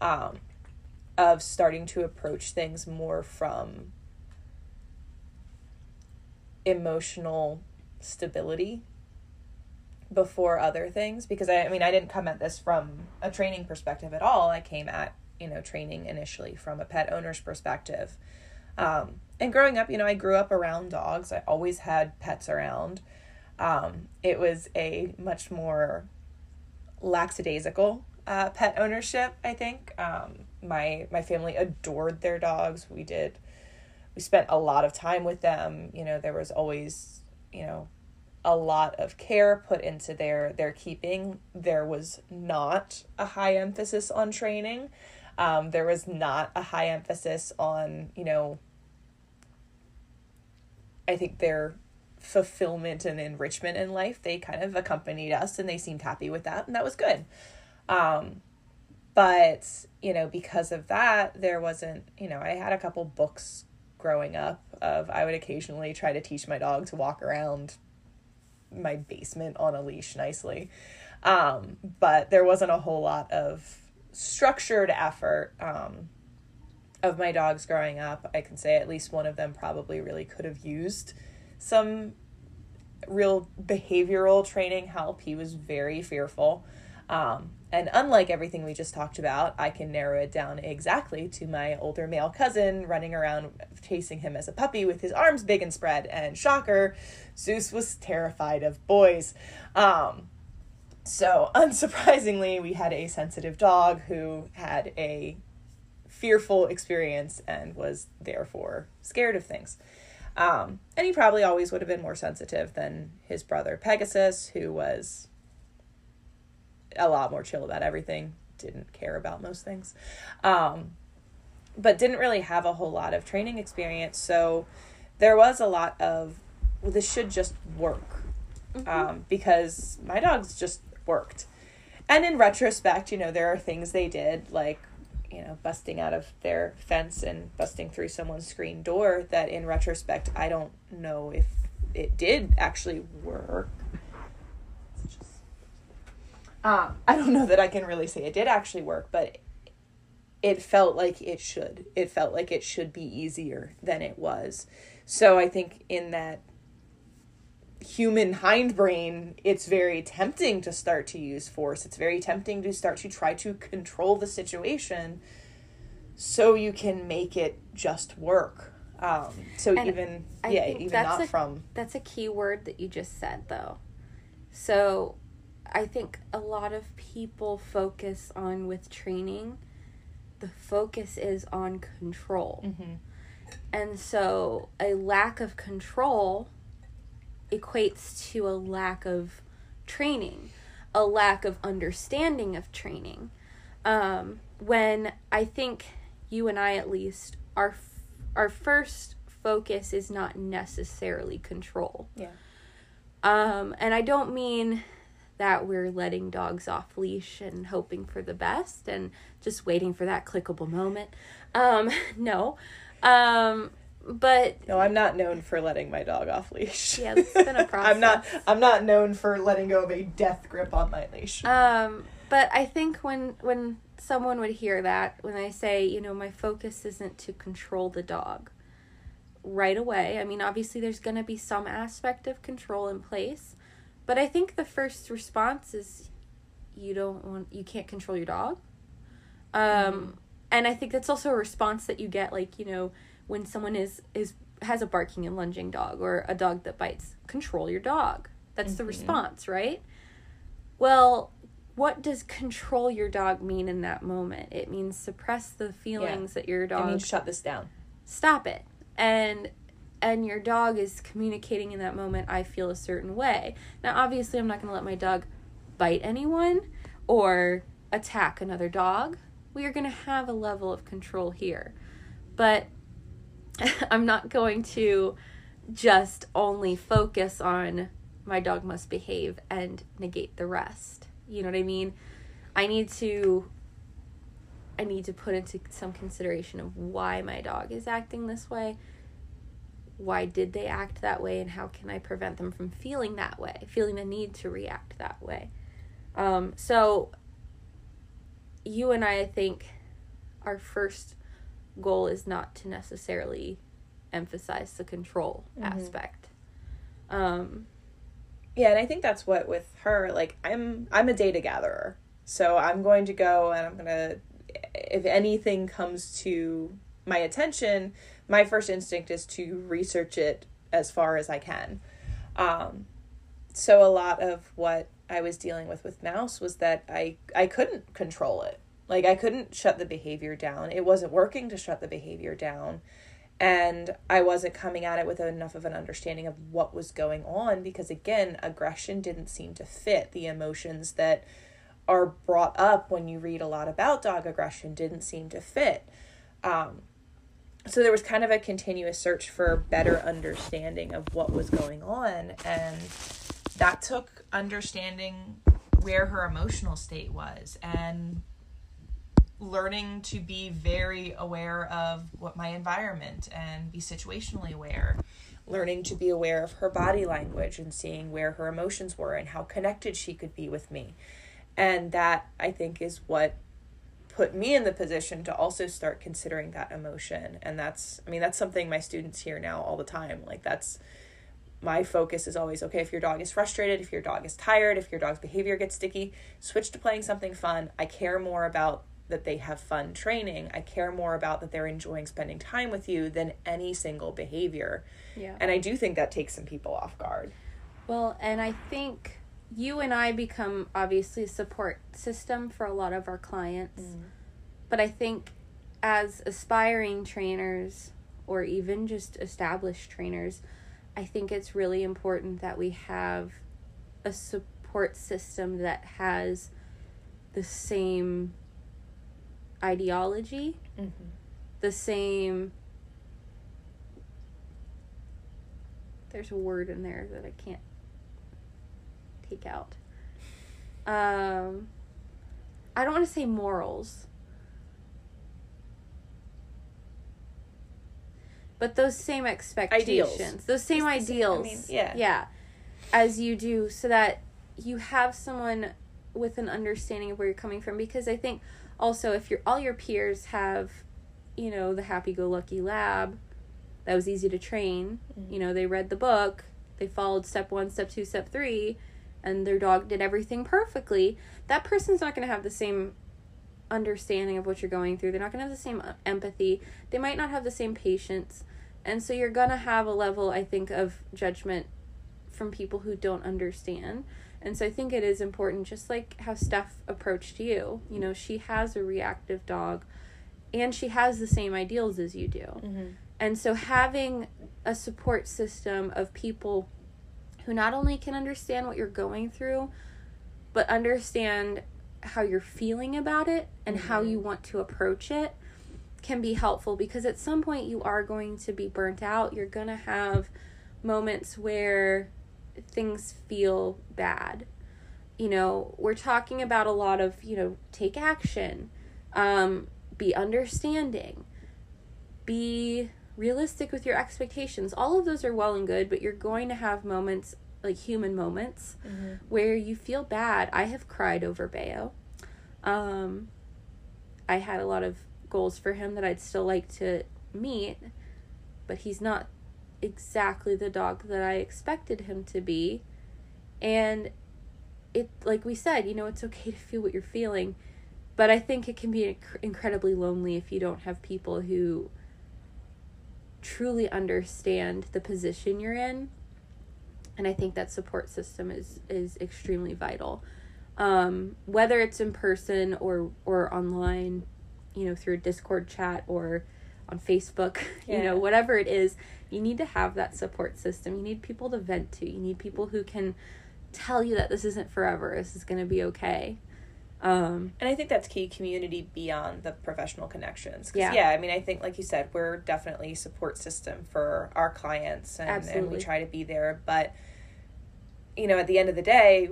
Of starting to approach things more from emotional stability before other things, because I didn't come at this from a training perspective at all. I came at training initially from a pet owner's perspective, and growing up, I grew up around dogs. I always had pets around. It was a much more lackadaisical pet ownership, I think. My family adored their dogs. We spent a lot of time with them. There was always, a lot of care put into their keeping. There was not a high emphasis on training. There was not a high emphasis on, I think their fulfillment and enrichment in life. They kind of accompanied us and they seemed happy with that, and that was good. But, because of that, there wasn't, I had a couple books growing up of, I would occasionally try to teach my dog to walk around my basement on a leash nicely. But there wasn't a whole lot of structured effort, of my dogs growing up. I can say at least one of them probably really could have used some real behavioral training help. He was very fearful. And unlike everything we just talked about, I can narrow it down exactly to my older male cousin running around chasing him as a puppy with his arms big and spread. And shocker, Zeus was terrified of boys. So unsurprisingly, we had a sensitive dog who had a fearful experience and was therefore scared of things. And he probably always would have been more sensitive than his brother Pegasus, who was a lot more chill about everything, didn't care about most things, but didn't really have a whole lot of training experience. So there was a lot of, well, this should just work, because my dogs just worked. And in retrospect, you know, there are things they did, like, you know, busting out of their fence and busting through someone's screen door, that in retrospect, I don't know if it did actually work. I don't know that I can really say it did actually work, but it felt like it should. It felt like it should be easier than it was. So I think in that human hindbrain, it's very tempting to start to use force. It's very tempting to start to try to control the situation so you can make it just work. That's a key word that you just said, though. So I think a lot of people focus on, with training, the focus is on control. Mm-hmm. And so a lack of control equates to a lack of training, a lack of understanding of training. When I think you and I, at least, our first focus is not necessarily control. Yeah. And I don't mean that we're letting dogs off leash and hoping for the best and just waiting for that clickable moment. No, I'm not known for letting my dog off leash. Yeah, it's been a process. I'm not known for letting go of a death grip on my leash. But I think when someone would hear that, when I say, you know, my focus isn't to control the dog right away. I mean, obviously there's going to be some aspect of control in place, but I think the first response is you can't control your dog. And I think that's also a response that you get, like, you know, when someone has a barking and lunging dog or a dog that bites, control your dog. That's the response, right? Well, what does control your dog mean in that moment? It means suppress the feelings that your dog... It means shut this down. Stop it. And your dog is communicating in that moment, I feel a certain way. Now, obviously, I'm not going to let my dog bite anyone or attack another dog. We are going to have a level of control here. But I'm not going to just only focus on my dog must behave and negate the rest. You know what I mean? I need to put into some consideration of why my dog is acting this way. Why did they act that way? And how can I prevent them from feeling that way, feeling the need to react that way? So you and I think, our first goal is not to necessarily emphasize the control aspect. And I think that's what, with her, like, I'm a data gatherer, so I'm going to go and I'm gonna, if anything comes to my attention, my first instinct is to research it as far as I can. So a lot of what I was dealing with Mouse was that I couldn't control it. Like, I couldn't shut the behavior down. It wasn't working to shut the behavior down. And I wasn't coming at it with enough of an understanding of what was going on, because, again, aggression didn't seem to fit. The emotions that are brought up when you read a lot about dog aggression didn't seem to fit. So there was kind of a continuous search for better understanding of what was going on. And that took understanding where her emotional state was and learning to be very aware of what my environment, and be situationally aware, learning to be aware of her body language and seeing where her emotions were and how connected she could be with me. And that, I think, is what put me in the position to also start considering that emotion. And that's something my students hear now all the time. Like, that's my focus, is always, okay, if your dog is frustrated, if your dog is tired, if your dog's behavior gets sticky, switch to playing something fun. I care more about that they have fun training. I care more about that they're enjoying spending time with you than any single behavior. Yeah. And I do think that takes some people off guard. Well, and I think you and I become, obviously, a support system for a lot of our clients. But I think as aspiring trainers, or even just established trainers, I think it's really important that we have a support system that has the same ideology, the same... There's a word in there that I can't take out. I don't want to say morals, but those same expectations, ideals. Those same ideals, as you do, so that you have someone with an understanding of where you're coming from. Because I think also if you're all your peers have, you know, the happy-go-lucky lab that was easy to train, you know, they read the book, they followed step 1, step 2, step 3, and their dog did everything perfectly, that person's not going to have the same understanding of what you're going through. They're not going to have the same empathy. They might not have the same patience. And so you're going to have a level, I think, of judgment from people who don't understand. And so I think it is important, just like how Steph approached you. You know, she has a reactive dog, and she has the same ideals as you do. And so having a support system of people who not only can understand what you're going through, but understand how you're feeling about it and how you want to approach it can be helpful, because at some point you are going to be burnt out. You're going to have moments where things feel bad. You know, we're talking about a lot of, you know, take action, be understanding, be realistic with your expectations. All of those are well and good, but you're going to have moments, like human moments, where you feel bad. I have cried over Bayo. I had a lot of goals for him that I'd still like to meet, but he's not exactly the dog that I expected him to be. And it, like we said, you know, it's okay to feel what you're feeling, but I think it can be incredibly lonely if you don't have people who truly understand the position you're in. And I think that support system is extremely vital. Whether it's in person or online, you know, through a Discord chat or on Facebook, you know, whatever it is, you need to have that support system. You need people to vent to. You need people who can tell you that this isn't forever. This is going to be okay. And I think that's key, community beyond the professional connections. Yeah, I mean, I think, like you said, we're definitely a support system for our clients, and we try to be there. But, you know, at the end of the day,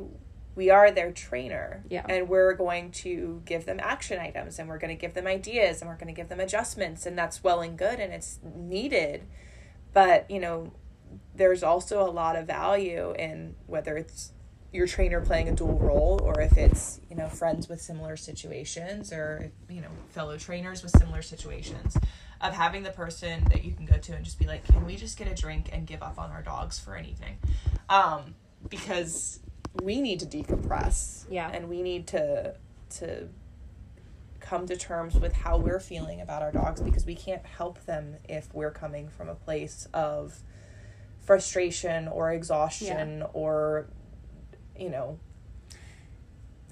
we are their trainer, and we're going to give them action items, and we're going to give them ideas, and we're going to give them adjustments, and that's well and good, and it's needed. But, you know, there's also a lot of value in whether it's your trainer playing a dual role, or if it's, you know, friends with similar situations, or, you know, fellow trainers with similar situations, of having the person that you can go to and just be like, can we just get a drink and give up on our dogs for anything? Because we need to decompress, and we need to come to terms with how we're feeling about our dogs, because we can't help them if we're coming from a place of frustration or exhaustion or, you know,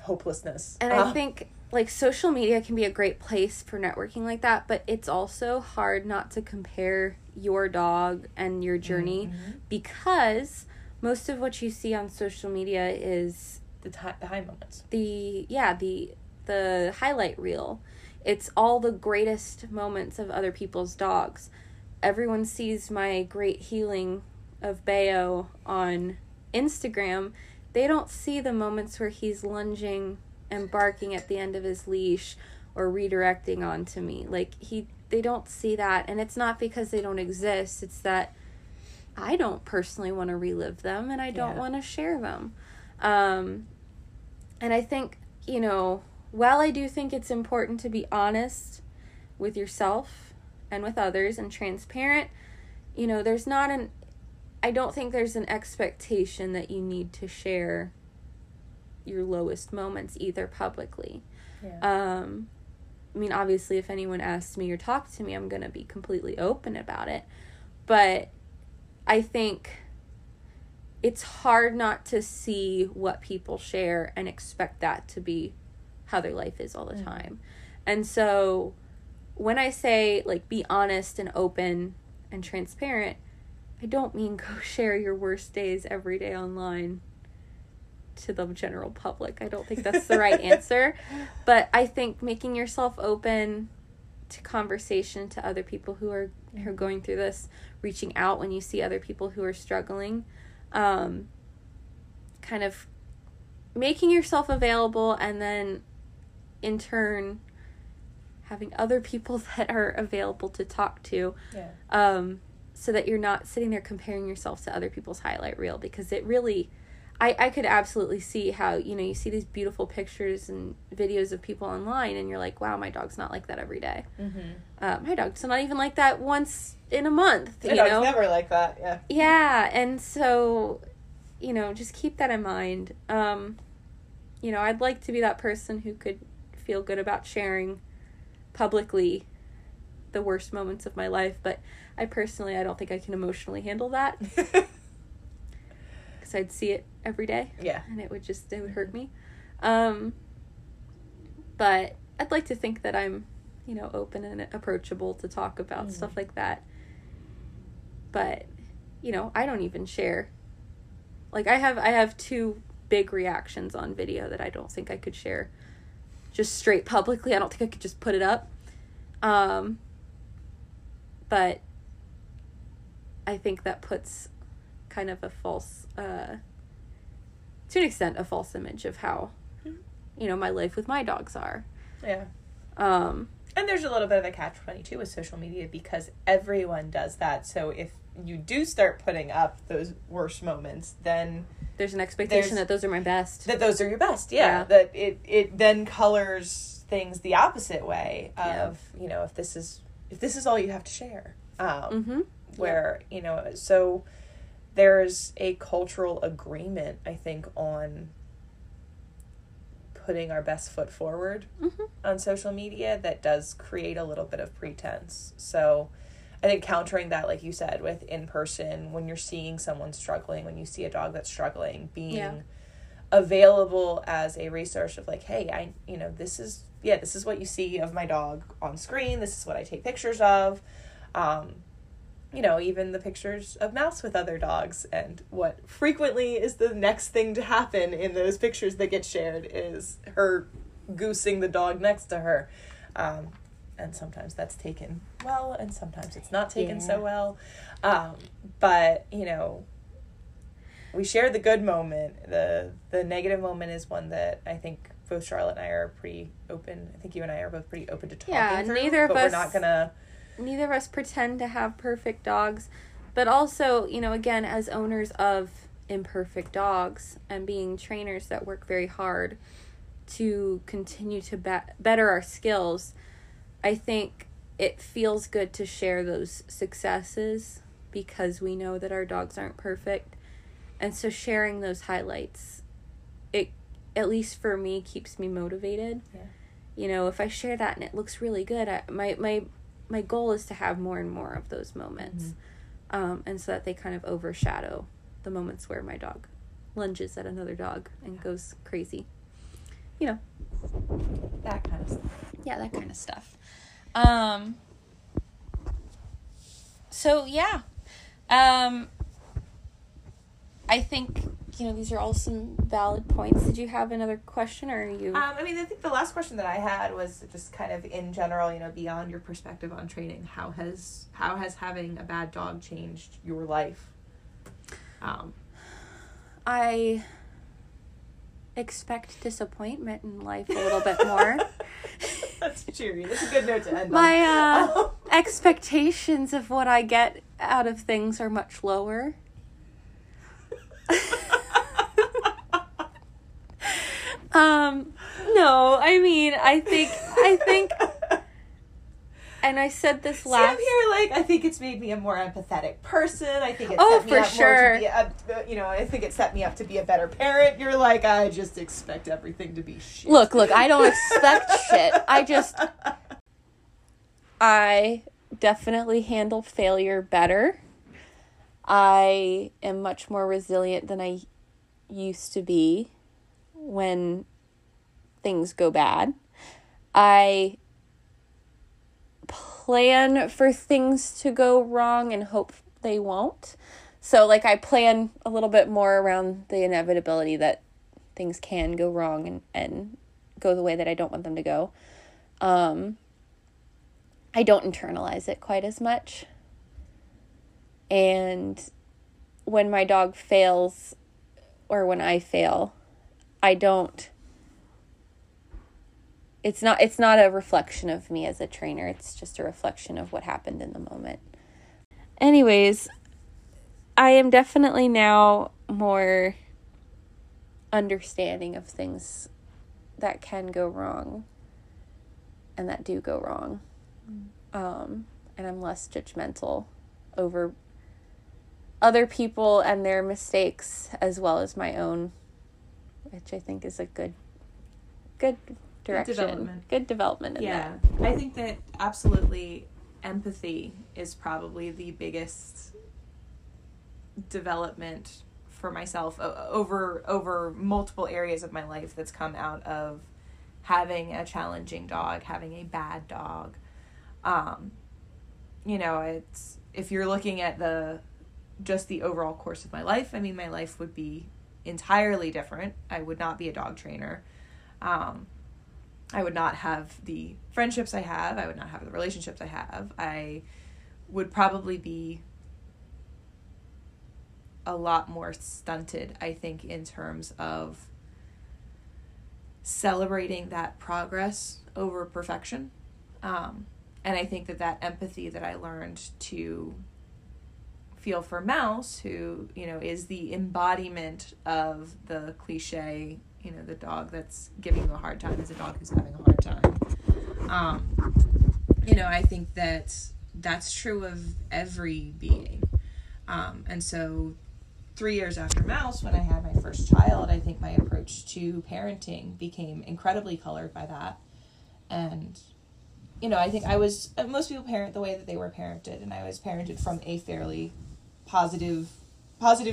hopelessness. And I think, like, social media can be a great place for networking like that, but it's also hard not to compare your dog and your journey, because most of what you see on social media is the high moments. The highlight reel. It's all the greatest moments of other people's dogs. Everyone sees my great healing of Bayo on Instagram. They don't see the moments where he's lunging and barking at the end of his leash or redirecting onto me. Like, they don't see that. And it's not because they don't exist. It's that I don't personally want to relive them, and I don't want to share them. And I think, you know, while I do think it's important to be honest with yourself and with others and transparent, you know, there's not an... I don't think there's an expectation that you need to share your lowest moments either publicly. I mean, obviously, if anyone asks me or talks to me, I'm going to be completely open about it. But I think it's hard not to see what people share and expect that to be how their life is all the time. And so when I say, like, be honest and open and transparent, I don't mean go share your worst days every day online to the general public. I don't think that's the right answer. But I think making yourself open to conversation to other people who are going through this, reaching out when you see other people who are struggling, kind of making yourself available, and then in turn having other people that are available to talk to, so that you're not sitting there comparing yourself to other people's highlight reel, because it really, I could absolutely see how, you see these beautiful pictures and videos of people online and you're like, wow, my dog's not like that every day. Mm-hmm. My dog's not even like that once in a month. My dog's never like that, yeah. Yeah, and so, just keep that in mind. I'd like to be that person who could feel good about sharing publicly the worst moments of my life, but I don't think I can emotionally handle that, because I'd see it every day, and it would hurt me. But I'd like to think that I'm open and approachable to talk about stuff like that. But I don't even share, like, I have two big reactions on video that I don't think I could share just straight publicly. I don't think I could just put it up. But I think that puts kind of a false, to an extent, a false image of how, my life with my dogs are. Yeah. And there's a little bit of a catch-22 with social media, because everyone does that. So if you do start putting up those worst moments, then there's an expectation that those are my best. That those are your best, yeah. That it then colors things the opposite way of, if this is all you have to share. Where, so there's a cultural agreement, I think, on putting our best foot forward on social media that does create a little bit of pretense. So I think countering that, like you said, with in-person, when you're seeing someone struggling, when you see a dog that's struggling, being available as a resource of like, hey, this is what you see of my dog on screen. This is what I take pictures of. Even the pictures of Mouse with other dogs, and what frequently is the next thing to happen in those pictures that get shared is her goosing the dog next to her. And sometimes that's taken well, and sometimes it's not taken so well. But, we share the good moment. The negative moment is one that I think both Charlotte and I are pretty open. I think you and I are both pretty open to talking through. Neither of us pretend to have perfect dogs. But also, again, as owners of imperfect dogs and being trainers that work very hard to continue to better our skills, I think it feels good to share those successes, because we know that our dogs aren't perfect. And so sharing those highlights, it, at least for me, keeps me motivated. Yeah. If I share that and it looks really good, my goal is to have more and more of those moments. And so that they kind of overshadow the moments where my dog lunges at another dog and goes crazy. That kind of stuff. Yeah, that kind of stuff. I think, these are all some valid points. Did you have another question, or are you... I think the last question that I had was just kind of in general, beyond your perspective on training, how has having a bad dog changed your life? I expect disappointment in life a little bit more. That's cheery. That's a good note to end on. My expectations of what I get out of things are much lower. I think and I said this last... See, I'm here, like, I think it's made me a more empathetic person. I think it set me up to be a better parent. You're like, I just expect everything to be shit. Look, I don't expect shit. I definitely handle failure better. I am much more resilient than I used to be when things go bad. I plan for things to go wrong and hope they won't. So, like, I plan a little bit more around the inevitability that things can go wrong and go the way that I don't want them to go. I don't internalize it quite as much. And when my dog fails, or when I fail, I don't... It's not a reflection of me as a trainer. It's just a reflection of what happened in the moment. Anyways, I am definitely now more understanding of things that can go wrong and that do go wrong. And I'm less judgmental over other people and their mistakes as well as my own, which I think is a good direction. Good development in that. I think that absolutely empathy is probably the biggest development for myself over multiple areas of my life that's come out of having a challenging dog, having a bad dog. You know, it's, if you're looking at the overall course of my life, I mean, my life would be entirely different. I would not be a dog trainer. I would not have the friendships I have. I would not have the relationships I have. I would probably be a lot more stunted, I think, in terms of celebrating that progress over perfection. And I think that empathy that I learned to feel for Mouse, who, you know, is the embodiment of the cliche, you know, the dog that's giving you a hard time is a dog who's having a hard time. You know, I think that that's true of every being. And so 3 years after Mouse, when I had my first child, I think my approach to parenting became incredibly colored by that. And, you know, I think most people parent the way that they were parented, and I was parented from a fairly positive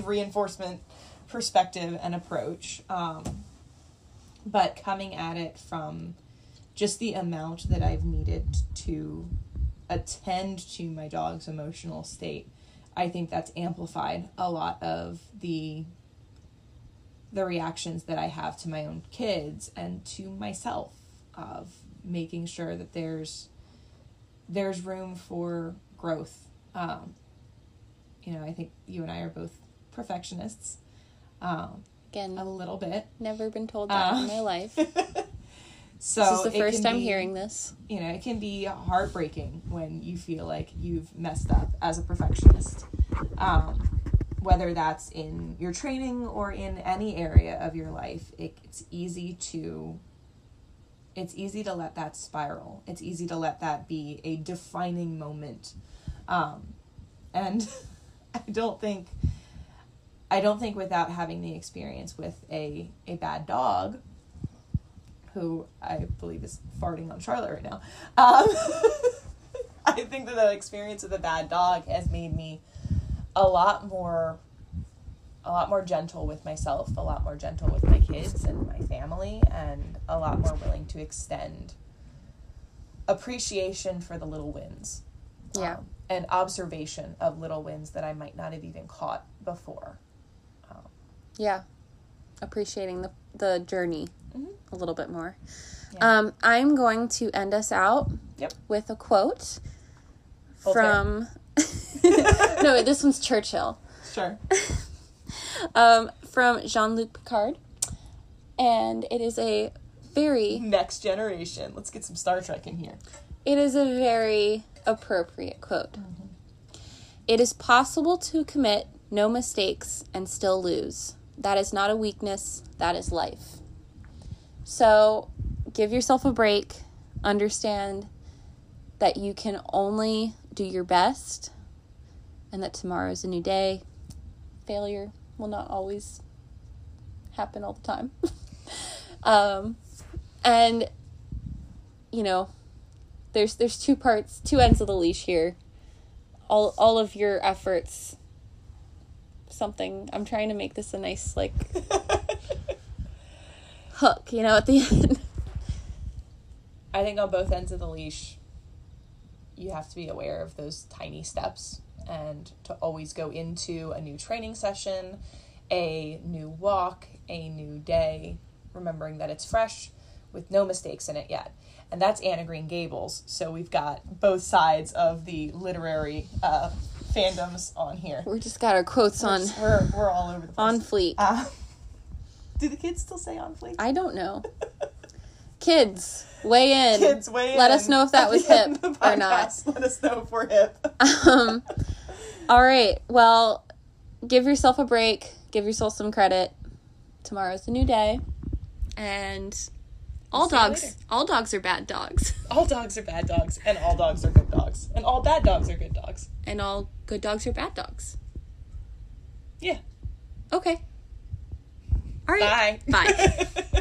reinforcement perspective and approach. But coming at it from just the amount that I've needed to attend to my dog's emotional state, I think that's amplified a lot of the reactions that I have to my own kids and to myself, of making sure that there's room for growth. You know, I think you and I are both perfectionists. Again, a little bit. Never been told that in my life. So this is the first time hearing this. You know, it can be heartbreaking when you feel like you've messed up as a perfectionist, whether that's in your training or in any area of your life. It's easy to let that spiral. It's easy to let that be a defining moment, and I don't think without having the experience with a bad dog, who I believe is farting on Charlotte right now, I think that experience with a bad dog has made me a lot more gentle with myself, a lot more gentle with my kids and my family, and a lot more willing to extend appreciation for the little wins. Yeah. And observation of little wins that I might not have even caught before. Yeah, appreciating the journey a little bit more. Yeah. I'm going to end us out with a quote from... No, this one's Churchill. Sure. From Jean-Luc Picard. And it is a very... Next generation. Let's get some Star Trek in here. It is a very appropriate quote. Mm-hmm. It is possible to commit no mistakes and still lose. That is not a weakness, that is life. So give yourself a break. Understand that you can only do your best and that tomorrow is a new day. Failure will not always happen all the time. And, you know, there's two ends of the leash here. All of your efforts... I'm trying to make this a nice, like, hook, you know, at the end. I think on both ends of the leash, you have to be aware of those tiny steps and to always go into a new training session, a new walk, a new day, remembering that it's fresh with no mistakes in it yet. And that's Anne of Green Gables. So we've got both sides of the literary fandoms on here. We just got our quotes on. We're all over the place. On fleek. Do the kids still say on fleek? I don't know. Kids, weigh in. Kids, weigh in. Let us know if that was hip or not. Let us know if we're hip. All right. Well, give yourself a break. Give yourself some credit. Tomorrow's a new day. And... All dogs are bad dogs. All dogs are bad dogs, and all dogs are good dogs. And all bad dogs are good dogs. And all good dogs are bad dogs. Yeah. Okay. All right. Bye. Bye.